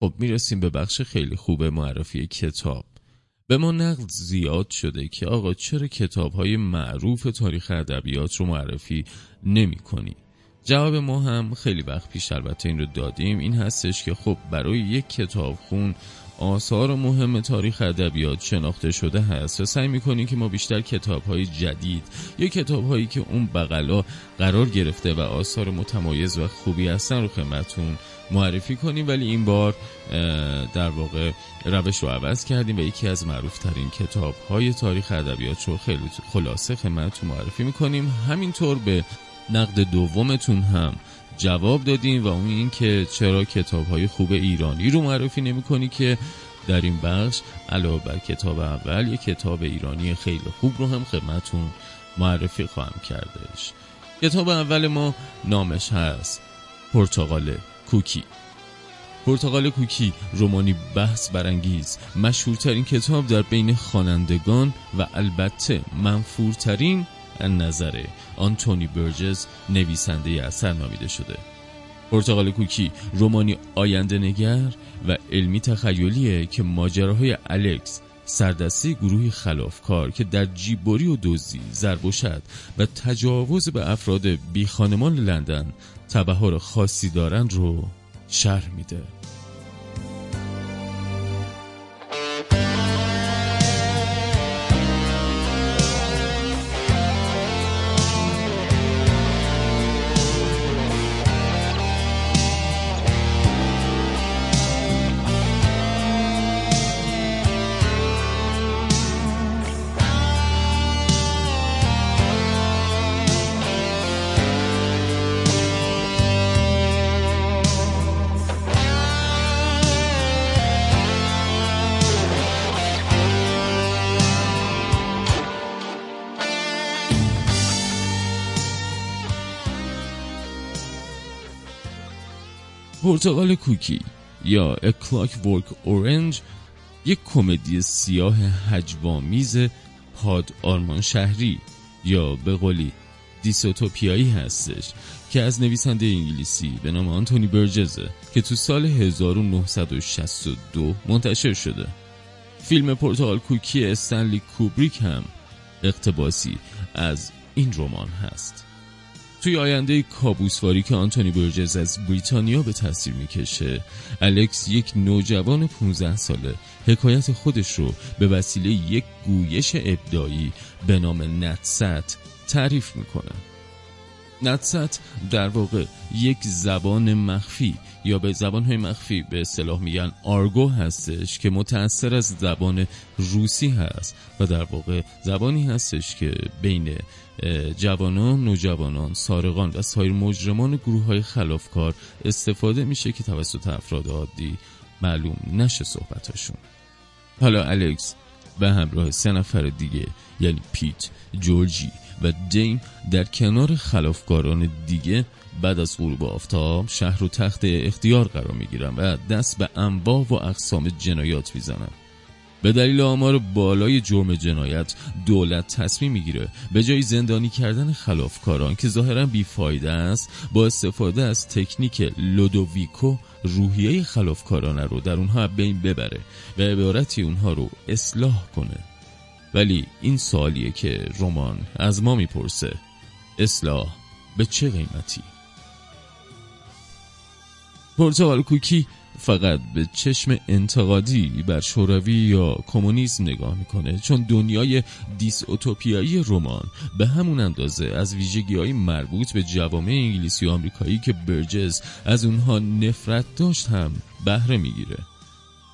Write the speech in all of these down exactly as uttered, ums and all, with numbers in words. خب میرسیم به بخش خیلی خوبه، معرفی کتاب. به ما نقد زیاد شده که آقا چرا کتاب‌های معروف تاریخ ادبیات رو معرفی نمی‌کنی؟ جواب ما هم خیلی وقت پیش البته این رو دادیم، این هستش که خب برای یک کتابخون آثار مهم تاریخ ادبیات شناخته شده هست و سعی میکنیم که ما بیشتر کتاب‌های جدید یا کتاب‌هایی که اون بغلا قرار گرفته و آثار متمایز و خوبی هستن رو خدمتتون معرفی کنیم، ولی این بار در واقع روش رو عوض کردیم و یکی از معروف‌ترین کتاب‌های تاریخ ادبیات رو خیلی خلاصه خدمتتون معرفی میکنیم. همینطور به نقد دومتون هم جواب دادیم و اون این که چرا کتاب‌های خوب ایرانی رو معرفی نمی‌کنی، که در این بخش علاوه بر کتاب اول یک کتاب ایرانی خیلی خوب رو هم خدمتتون معرفی خواهم کردش. کتاب اول ما نامش هست پرتغال کوکی. پرتغال کوکی رمانی بحث برانگیز، مشهورترین کتاب در بین خوانندگان و البته منفورترین از نظر آنتونی برجس، نویسنده اثر نامیده شده. پرتغال کوکی رمانی آینده نگر و علمی تخیلیه که ماجراهای الکس، سردسته گروهی خلافکار که در جیببری و دزدی، ضرب و شتم و تجاوز به افراد بی خانمان لندن تبحر خاصی دارند رو شرح میده. پرتغال کوکی یا A Clockwork Orange یک کمدی سیاه هجوآمیز پاد آرمان شهری یا به قولی دیستوپیایی هستش که از نویسنده انگلیسی به نام آنتونی برجس که تو سال هزار و نهصد و شصت و دو منتشر شده. فیلم پرتغال کوکی استنلی کوبریک هم اقتباسی از این رمان هست. توی آینده کابوسواری که آنتونی برجس از بریتانیا به تصویر میکشه، الکس یک نوجوان پانزده ساله حکایت خودش رو به وسیله یک گویش ابداعی به نام ندست تعریف میکنه. ندست در واقع یک زبان مخفی یا به زبان‌های مخفی به اصطلاح میگن آرگو هستش که متأثر از زبان روسی هست و در واقع زبانی هستش که بین جوانان، نوجوانان، سارقان و سایر مجرمان گروه‌های خلافکار استفاده میشه که توسط افراد عادی معلوم نشه صحبتاشون. حالا الکس به همراه سه نفر دیگه یعنی پیت، جورجی و دین در کنار خلافکاران دیگه بعد از غروب آفتاب شهر و تحت اختیار قرار میگیرن و دست به انواع و اقسام جنایات میزنن. به دلیل آمار بالای جرم جنایت دولت تصمیم میگیره به جای زندانی کردن خلافکاران که ظاهرا بیفایده است، با استفاده از تکنیک لودویکو روحیه خلافکارانه رو در اونها بین ببره و عبارتی اونها رو اصلاح کنه. ولی این سوالیه که رمان از ما میپرسه، اصلاح به چه قیمتی؟ پرتغال کوکی فقط به چشم انتقادی بر شوروی یا کمونیسم نگاه میکنه، چون دنیای دیستوپیایی رمان به همون اندازه از ویژگی‌های مربوط به جوامع انگلیسی و آمریکایی که برجس از اونها نفرت داشت هم بهره میگیره.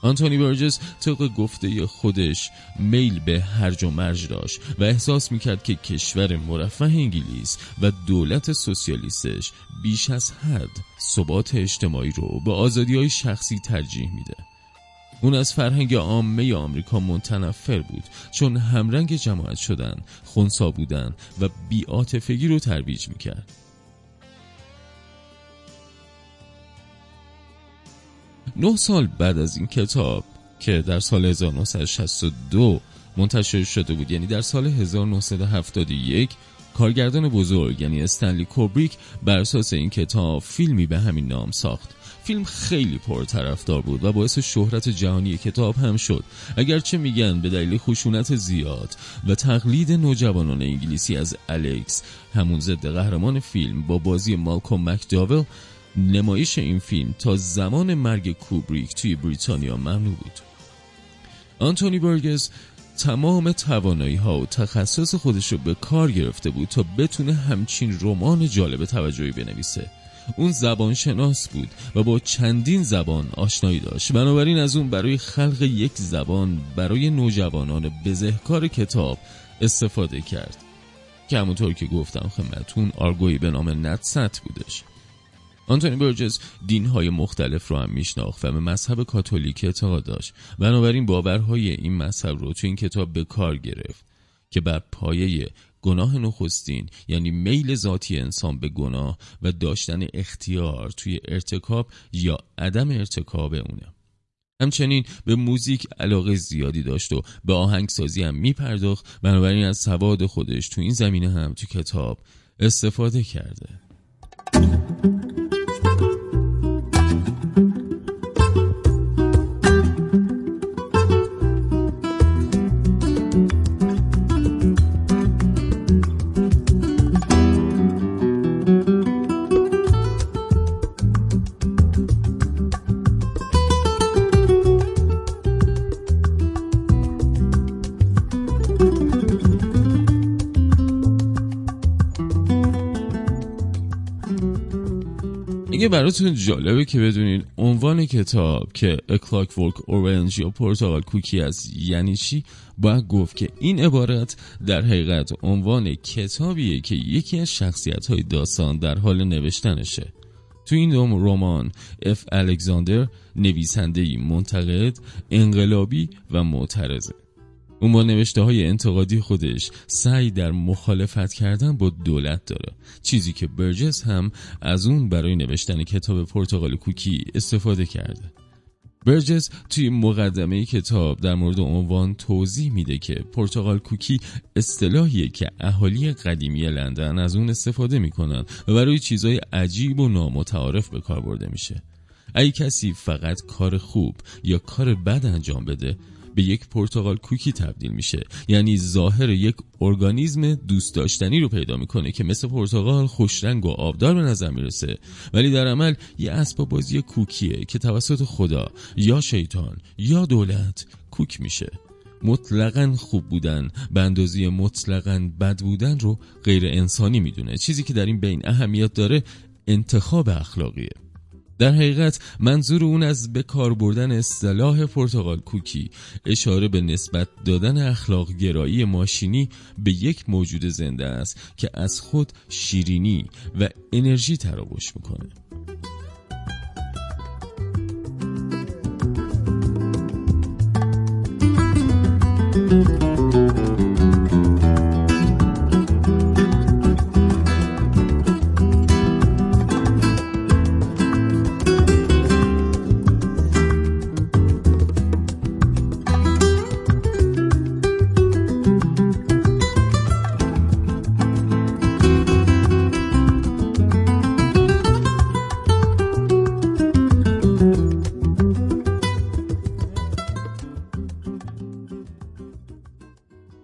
آنتونی برجس طبق گفته خودش میل به هرج و مرج داشت و احساس میکرد که کشور مرفه انگلیس و دولت سوسیالیستش بیش از حد ثبات اجتماعی رو به آزادی‌های شخصی ترجیح میده. اون از فرهنگ عامه آمریکا متنفر بود، چون همرنگ جماعت شدن، خنثی بودن و بی‌عاطفگی رو ترویج میکرد. نه سال بعد از این کتاب که در سال هزار و نهصد و شصت و دو منتشر شده بود، یعنی در سال هزار و نهصد و هفتاد و یک کارگردان بزرگ یعنی استنلی کوبریک بر اساس این کتاب فیلمی به همین نام ساخت. فیلم خیلی پرطرفدار بود و باعث شهرت جهانی کتاب هم شد، اگرچه میگن به دلیل خشونت زیاد و تقلید نوجوانان انگلیسی از الکس، همون ضد قهرمان فیلم، با بازی مالکوم مکداول، نمایش این فیلم تا زمان مرگ کوبریک توی بریتانیا ممنوع بود. آنتونی برگس تمام توانایی ها و تخصص خودش رو به کار گرفته بود تا بتونه همچین رمان جالب توجهی بنویسه. اون زبانشناس بود و با چندین زبان آشنایی داشت، بنابراین از اون برای خلق یک زبان برای نوجوانان بزهکار کتاب استفاده کرد که همونطور که گفتم خدمتتون آرگویی به نام ندست بودش. آنتونی برجس دین‌های مختلف رو هم میشناخت و به مذهب کاتولیک اعتقاد داشت، بنابراین باورهای این مذهب رو تو این کتاب به کار گرفت که بر پایه گناه نخستین، یعنی میل ذاتی انسان به گناه و داشتن اختیار توی ارتکاب یا عدم ارتکاب اونه. همچنین به موزیک علاقه زیادی داشت و به آهنگسازی هم میپرداخت، بنابراین از سواد خودش تو این زمینه هم تو کتاب استفاده کرده. اگه براتون جالبه که بدونین عنوان کتاب که A Clockwork Orange یا پرتقال کوکی است یعنی چی، باید گفت که این عبارت در حقیقت عنوان کتابیه که یکی از شخصیت‌های داستان در حال نوشتنشه. تو این دوم رمان اف الکساندر نویسنده‌ای منتقد، انقلابی و معترضه. اون با نوشته های انتقادی خودش سعی در مخالفت کردن با دولت داره، چیزی که برجس هم از اون برای نوشتن کتاب پرتقال کوکی استفاده کرده. برجس توی مقدمه کتاب در مورد عنوان توضیح میده که پرتقال کوکی اصطلاحیه که اهالی قدیمی لندن از اون استفاده میکنن و برای چیزای عجیب و نامتعارف به کار برده میشه. اگه کسی فقط کار خوب یا کار بد انجام بده به یک پرتقال کوکی تبدیل میشه، یعنی ظاهر یک ارگانیسم دوست داشتنی رو پیدا میکنه که مثل پرتقال خوش رنگ و آبدار به نظر میرسه، ولی در عمل یه اسباب بازی کوکیه که توسط خدا یا شیطان یا دولت کوک میشه. مطلقاً خوب بودن به اندازه مطلقاً بد بودن رو غیر انسانی میدونه. چیزی که در این بین اهمیت داره انتخاب اخلاقیه. در حقیقت منظور اون از به کار بردن اصطلاح پرتقال کوکی اشاره به نسبت دادن اخلاق گرایی ماشینی به یک موجود زنده است که از خود شیرینی و انرژی تراوش میکنه.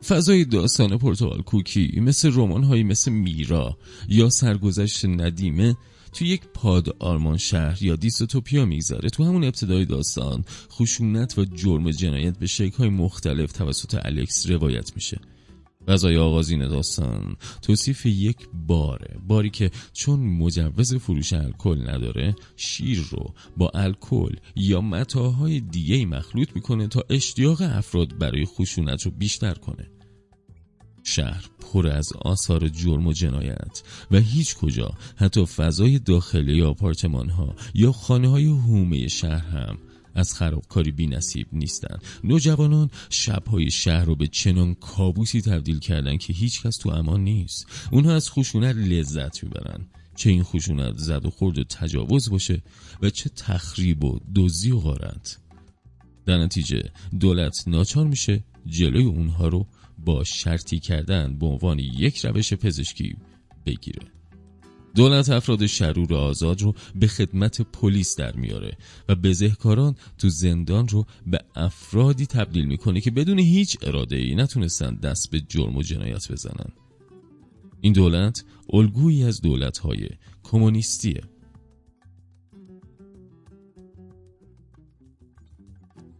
فضای داستان پرتقال کوکی مثل رمان‌هایی مثل میرا یا سرگذشت ندیمه تو یک پاد آلمان شهر یا دیستوپیا میگذاره. تو همون ابتدای داستان خشونت و جرم و جنایت به شکل‌های مختلف توسط الکس روایت میشه. فضای آغازین داستان توصیف یک باره، باری که چون مجوز فروش الکل نداره شیر رو با الکل یا متاهای دیگه مخلوط میکنه تا اشتیاق افراد برای خشونت رو بیشتر کنه. شهر پر از آثار جرم و جنایت و هیچ کجا حتی فضای داخلی آپارتمان ها یا خانه های حومه شهر هم از خرابکاری بی نصیب نیستن. نوجوانان شبهای شهر رو به چنان کابوسی تبدیل کردن که هیچ کس تو امان نیست. اونها از خشونت لذت میبرن، چه این خشونت زد و خورد و تجاوز باشه و چه تخریب و دزدی و غارت. در نتیجه دولت ناچار میشه جلوی اونها رو با شرطی کردن به عنوان یک روش پزشکی بگیره. دولت افراد شرور آزاد رو به خدمت پلیس در میاره و بزهکاران تو زندان رو به افرادی تبدیل میکنه که بدون هیچ اراده‌ای نتونستن دست به جرم و جنایت بزنن. این دولت الگویی از دولت‌های کمونیستیه.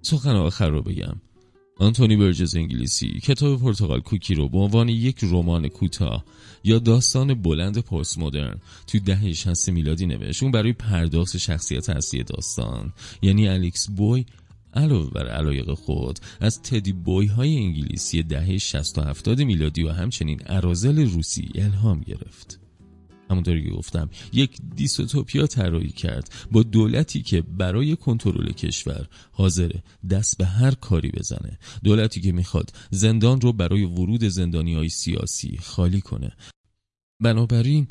سخن آخر رو بگم. آنتونی برجز انگلیسی کتاب پرتغال کوکی رو به عنوان یک رمان کوتاه یا داستان بلند پست مدرن تو دهه شصت میلادی نوشت. اون برای پرداخت شخصیت اصلی داستان، یعنی الکس بوی، علاوه بر علایق خود از تدی بوی های انگلیسی دهه شصت و هفتاد میلادی و همچنین اراذل روسی الهام گرفت. همونطوری که گفتم یک دیستوپیا طراحی کرد با دولتی که برای کنترل کشور حاضره دست به هر کاری بزنه، دولتی که میخواد زندان رو برای ورود زندانی‌های سیاسی خالی کنه. بنابراین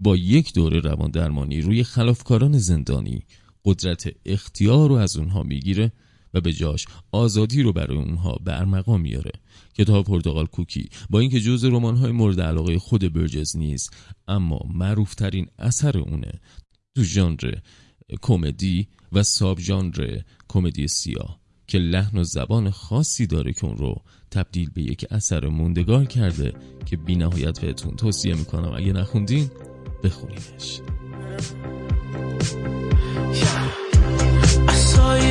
با یک دوره روان درمانی روی خلافکاران زندانی قدرت اختیار رو از اونها میگیره و به جاش آزادی رو برای اونها برمقام میاره. کتاب پرتغال کوکی با اینکه جزء رمان‌های مورد علاقه خود برجز نیست، اما معروف‌ترین اثر اونه تو ژانر کمدی و ساب ژانر کمدی سیاه که لحن و زبان خاصی داره که اون رو تبدیل به یک اثر موندگار کرده که بی‌نهایت بهتون توصیه میکنم اگه نخوندین بخونینش.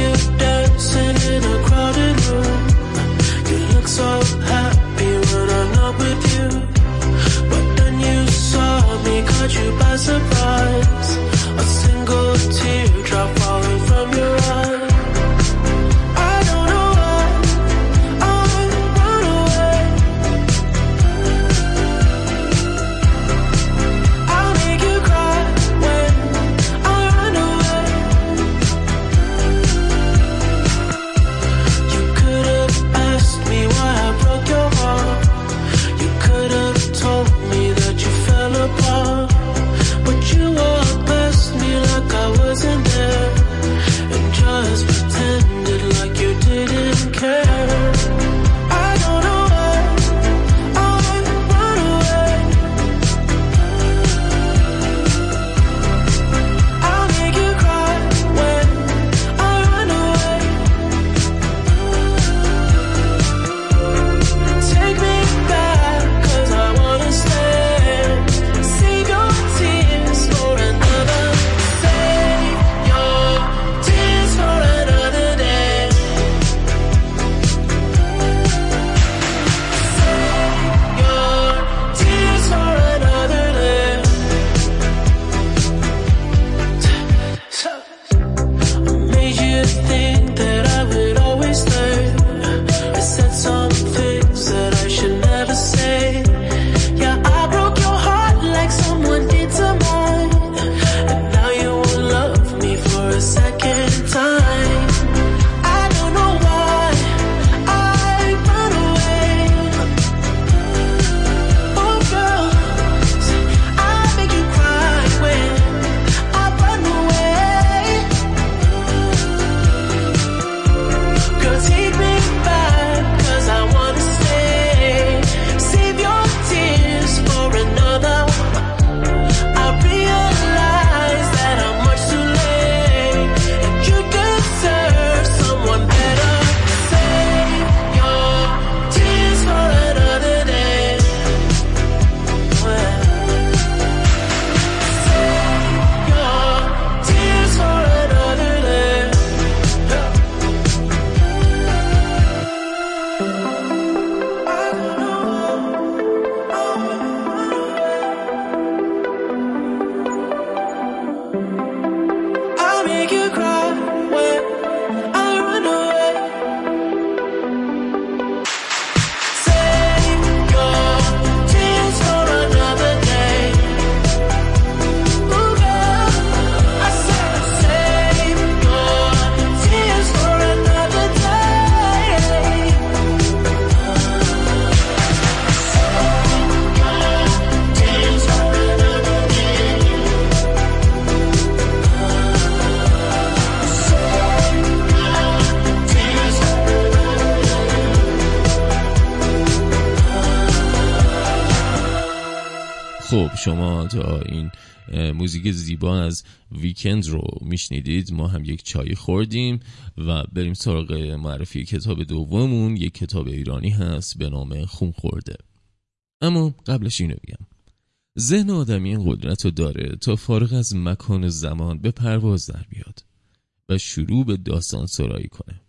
You dancing in a crowded room. You look so happy when I'm not with you. But then you saw me, caught you by surprise. A single teardrop falling from your eye. I don't know why I wanna run away. I'll make you cry when I run away. Cause he خب شما تا این موزیک زیبا از ویکند رو میشنیدید. ما هم یک چای خوردیم و بریم سراغ معرفی کتاب دوممون. یک کتاب ایرانی هست به نام خون خورده. اما قبلش اینو بگم، ذهن آدمی این قدرت رو داره تا فارغ از مکان و زمان به پرواز در بیاد و شروع به داستان سرایی کنه.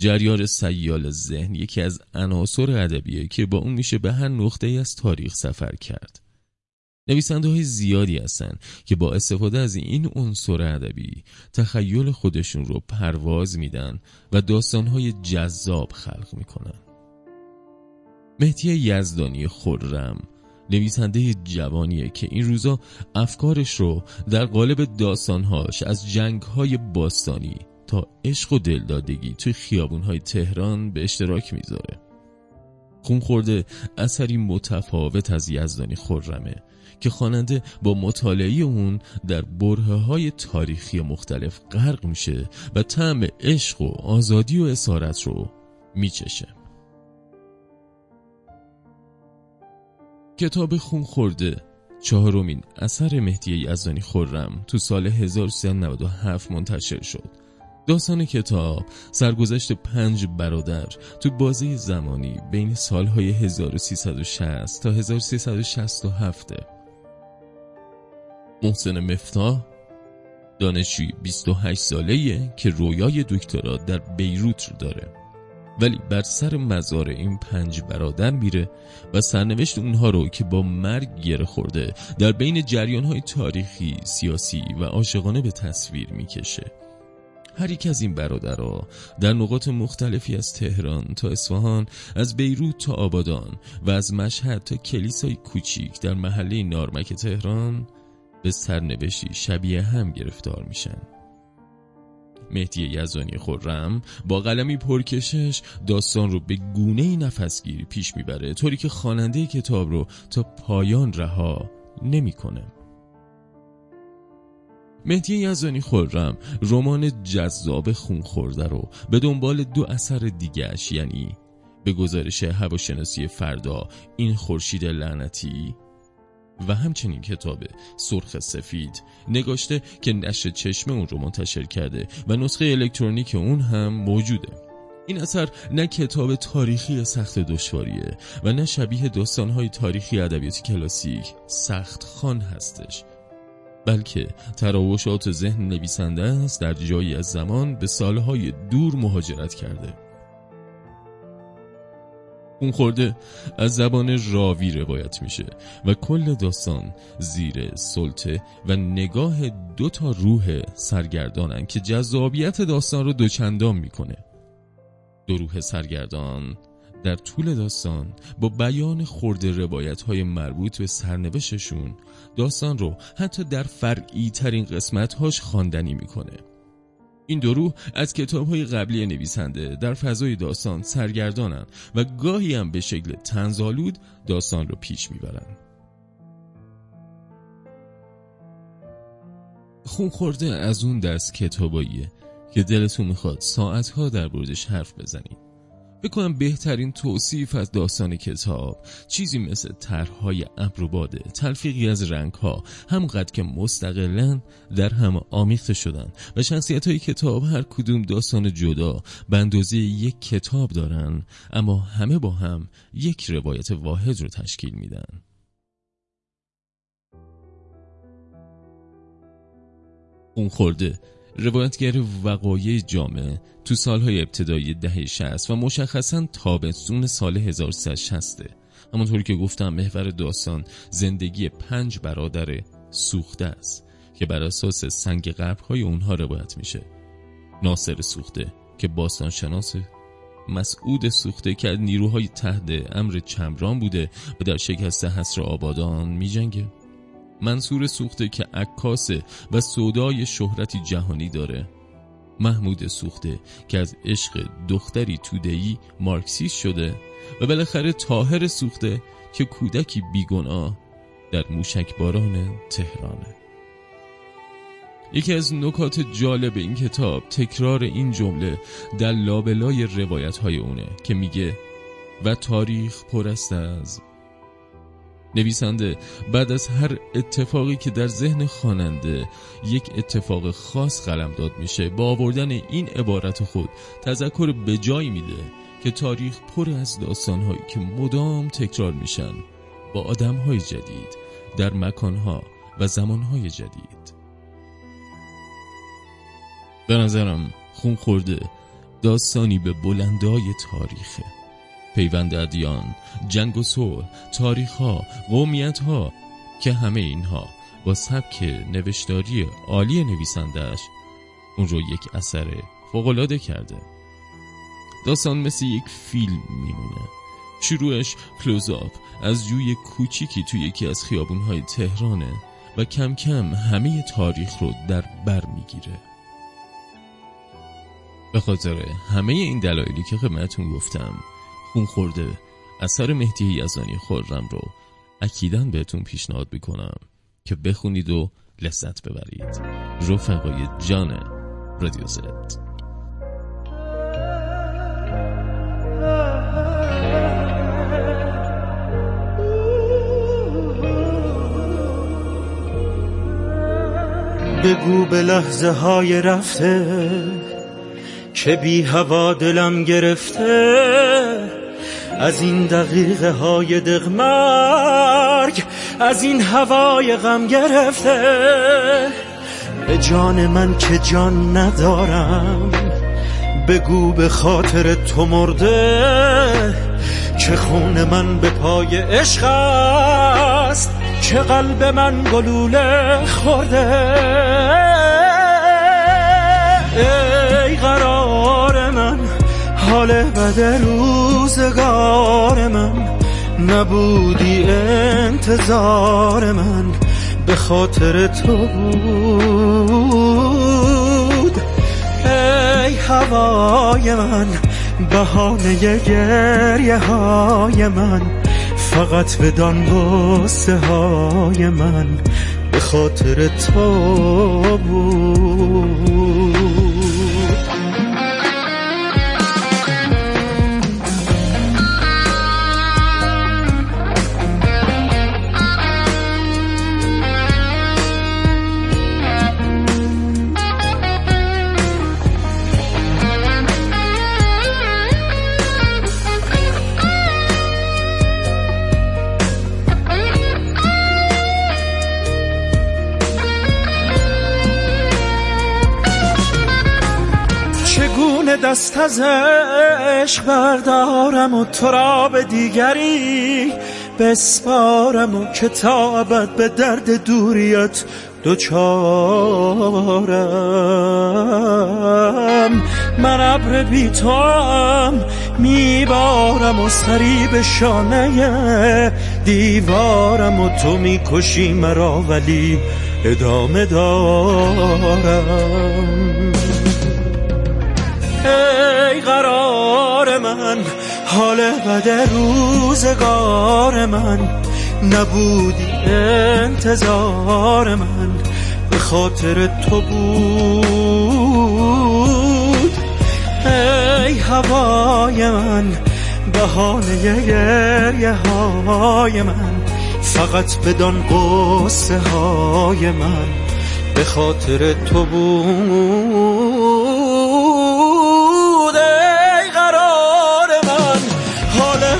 جریان سیال ذهن یکی از عناصر ادبیه که با اون میشه به هر نقطه‌ای از تاریخ سفر کرد. نویسنده‌های زیادی هستن که با استفاده از این عنصر ادبی تخیل خودشون رو پرواز میدن و داستان‌های جذاب خلق میکنن. مهدی یزدانی خرم نویسنده جوانیه که این روزا افکارش رو در قالب داستانهاش از جنگ‌های باستانی تا عشق و دلدادگی توی خیابون‌های تهران به اشتراک میذاره. خون خورده اثری متفاوت از یزدانی خرمه که خواننده با مطالعه اون در برهه‌های تاریخی مختلف غرق میشه و طعم عشق و آزادی و اسارت رو میچشه. کتاب خون خورده چهارمین اثر مهدی یزدانی خرم تو سال هزار و سیصد و نود و هفت منتشر شد. داستان کتاب سرگذشت پنج برادر تو بازه زمانی بین سالهای هزار و سیصد و شصت تا هزار و سیصد و شصت و هفت. محسن مفتاح دانشجوی بیست و هشت ساله‌ایه که رویای دکترا در بیروت رو داره، ولی بر سر مزار این پنج برادر میره و سرنوشت اونها رو که با مرگ گره خورده در بین جریان‌های تاریخی، سیاسی و عاشقانه به تصویر میکشه. هر یک از این برادرها در نقاط مختلفی از تهران تا اصفهان، از بیروت تا آبادان و از مشهد تا کلیسای کوچیک در محله نارمک تهران به سرنوشتی شبیه هم گرفتار میشن. مهدی یزدانی خرم با قلمی پرکشش داستان رو به گونه‌ای نفسگیر پیش میبره، طوری که خواننده کتاب رو تا پایان رها نمیکنه. مهدی یزدانی خرم رمان جذاب خون خورده رو به دنبال دو اثر دیگه‌اش، یعنی به گزارش هواشناسی فردا این خورشید لعنتی و همچنین کتاب سرخ سفید نگاشته که نشر چشمه اون رو منتشر کرده و نسخه الکترونیک اون هم موجوده. این اثر نه کتاب تاریخی سخت دشواریه و نه شبیه داستان‌های تاریخی ادبیات کلاسیک سخت خوان هستش، بلکه تراوشات ذهن نویسنده است در جایی از زمان به سالهای دور مهاجرت کرده. اون خورده از زبان راوی روایت میشه و کل داستان زیر سلطه و نگاه دو تا روح سرگردانن که جذابیت داستان رو دوچندان میکنه. دو روح سرگردان در طول داستان با بیان خورده روایت‌های مربوط به سرنوشتشون داستان رو حتی در فرعی ترین قسمت‌هاش خواندنی میکنه. این دو روح از کتاب‌های قبلی نویسنده در فضای داستان سرگردانن و گاهی هم به شکل طنزآلود داستان رو پیش میبرن. خون خورده از اون دست کتاباییه که دلتون میخواد ساعت‌ها در بردش حرف بزنید. بکنم بهترین توصیف از داستان کتاب چیزی مثل طرح‌های ابر و باده، تلفیقی از رنگ‌ها، همونقدر که مستقلاً در هم آمیخته شدن و شخصیت‌های کتاب هر کدوم داستان جدا به اندازه یک کتاب دارن، اما همه با هم یک روایت واحد رو تشکیل میدن. اون خورده روایتگر وقایع جامعه تو سالهای ابتدایی دهه شصت و مشخصاً تابستون سال هزار و سیصد و شصت. همونطوری که گفتم محور داستان زندگی پنج برادر سوخته است که بر اساس سنگ قبرهای اونها روایت میشه. ناصر سوخته که باستانشناسه، مسعود سوخته که نیروهای تحت امر چمران بوده و در شکست حصر آبادان میجنگه، منصور سوخته که عکاسه و سودای شهرتی جهانی داره، محمود سوخته که از عشق دختری توده‌ای مارکسیست شده و بالاخره طاهر سوخته که کودکی بیگناه در موشکباران تهرانه. یکی از نکات جالب این کتاب تکرار این جمله در لابلای روایت‌های اونه که میگه و تاریخ پر است از نویسنده بعد از هر اتفاقی که در ذهن خواننده یک اتفاق خاص قلمداد میشه، با آوردن این عبارت خود تذکر به جای میده که تاریخ پر از داستانهایی که مدام تکرار میشن، با آدمهای جدید در مکانها و زمانهای جدید. به نظرم خون خورده داستانی به بلندای تاریخه. پیوند ادیان، جنگ و صلح، تاریخ‌ها، قومیت‌ها که همه اینها با سبک نوشتاری عالی نویسنده‌اش اون رو یک اثر فوق‌العاده کرده. داستان مثل یک فیلم میمونه. شروعش کلوزآپ از جوی کوچیکی توی یکی از خیابون‌های تهرانه و کم کم همه تاریخ رو در بر میگیره. به خاطر همه این دلایلی که خدمتتون گفتم، خون خورده اثر مهدی یزدانی خرم رو اکیداً بهتون پیشنهاد میکنم که بخونید و لذت ببرید. رفقای جان رادیو زد. بگو به لحظه های رفته چه بی هوا دلم گرفته، از این دقیقه های دغمرگ، از این هوای غم گرفته. به جان من که جان ندارم بگو به خاطر تو مرده، چه خون من به پای عشق است، چه قلب من گلوله خورده. ای قرار من، حال بد روزگار من، نبودی انتظار من، به خاطر تو بود. ای هوای من، بهانه گریه های من، فقط بدان غصه های من، به خاطر تو بود. دست از عشق بردارم و تو را به دیگری بسپارم، و کتابت به درد دوریت دوچارم. من ابر بی تو هم میبارم و سری به شانه دیوارم، و تو میکشی مرا ولی ادامه دارم. ای قرار من، حال بد روزگار من، نبودی انتظار من، به خاطر تو بود. ای هوای من، بهانه گریه های من، فقط بدان قصه های من، به خاطر تو بود.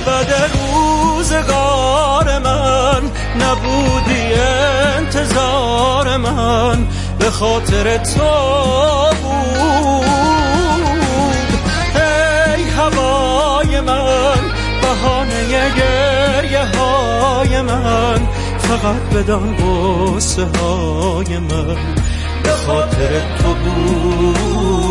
بد روزگار من، نبودی انتظار من، به خاطر تو بود. ای هوای من، بهانه گریه های من، فقط بدان غصه های من، به خاطر تو بود.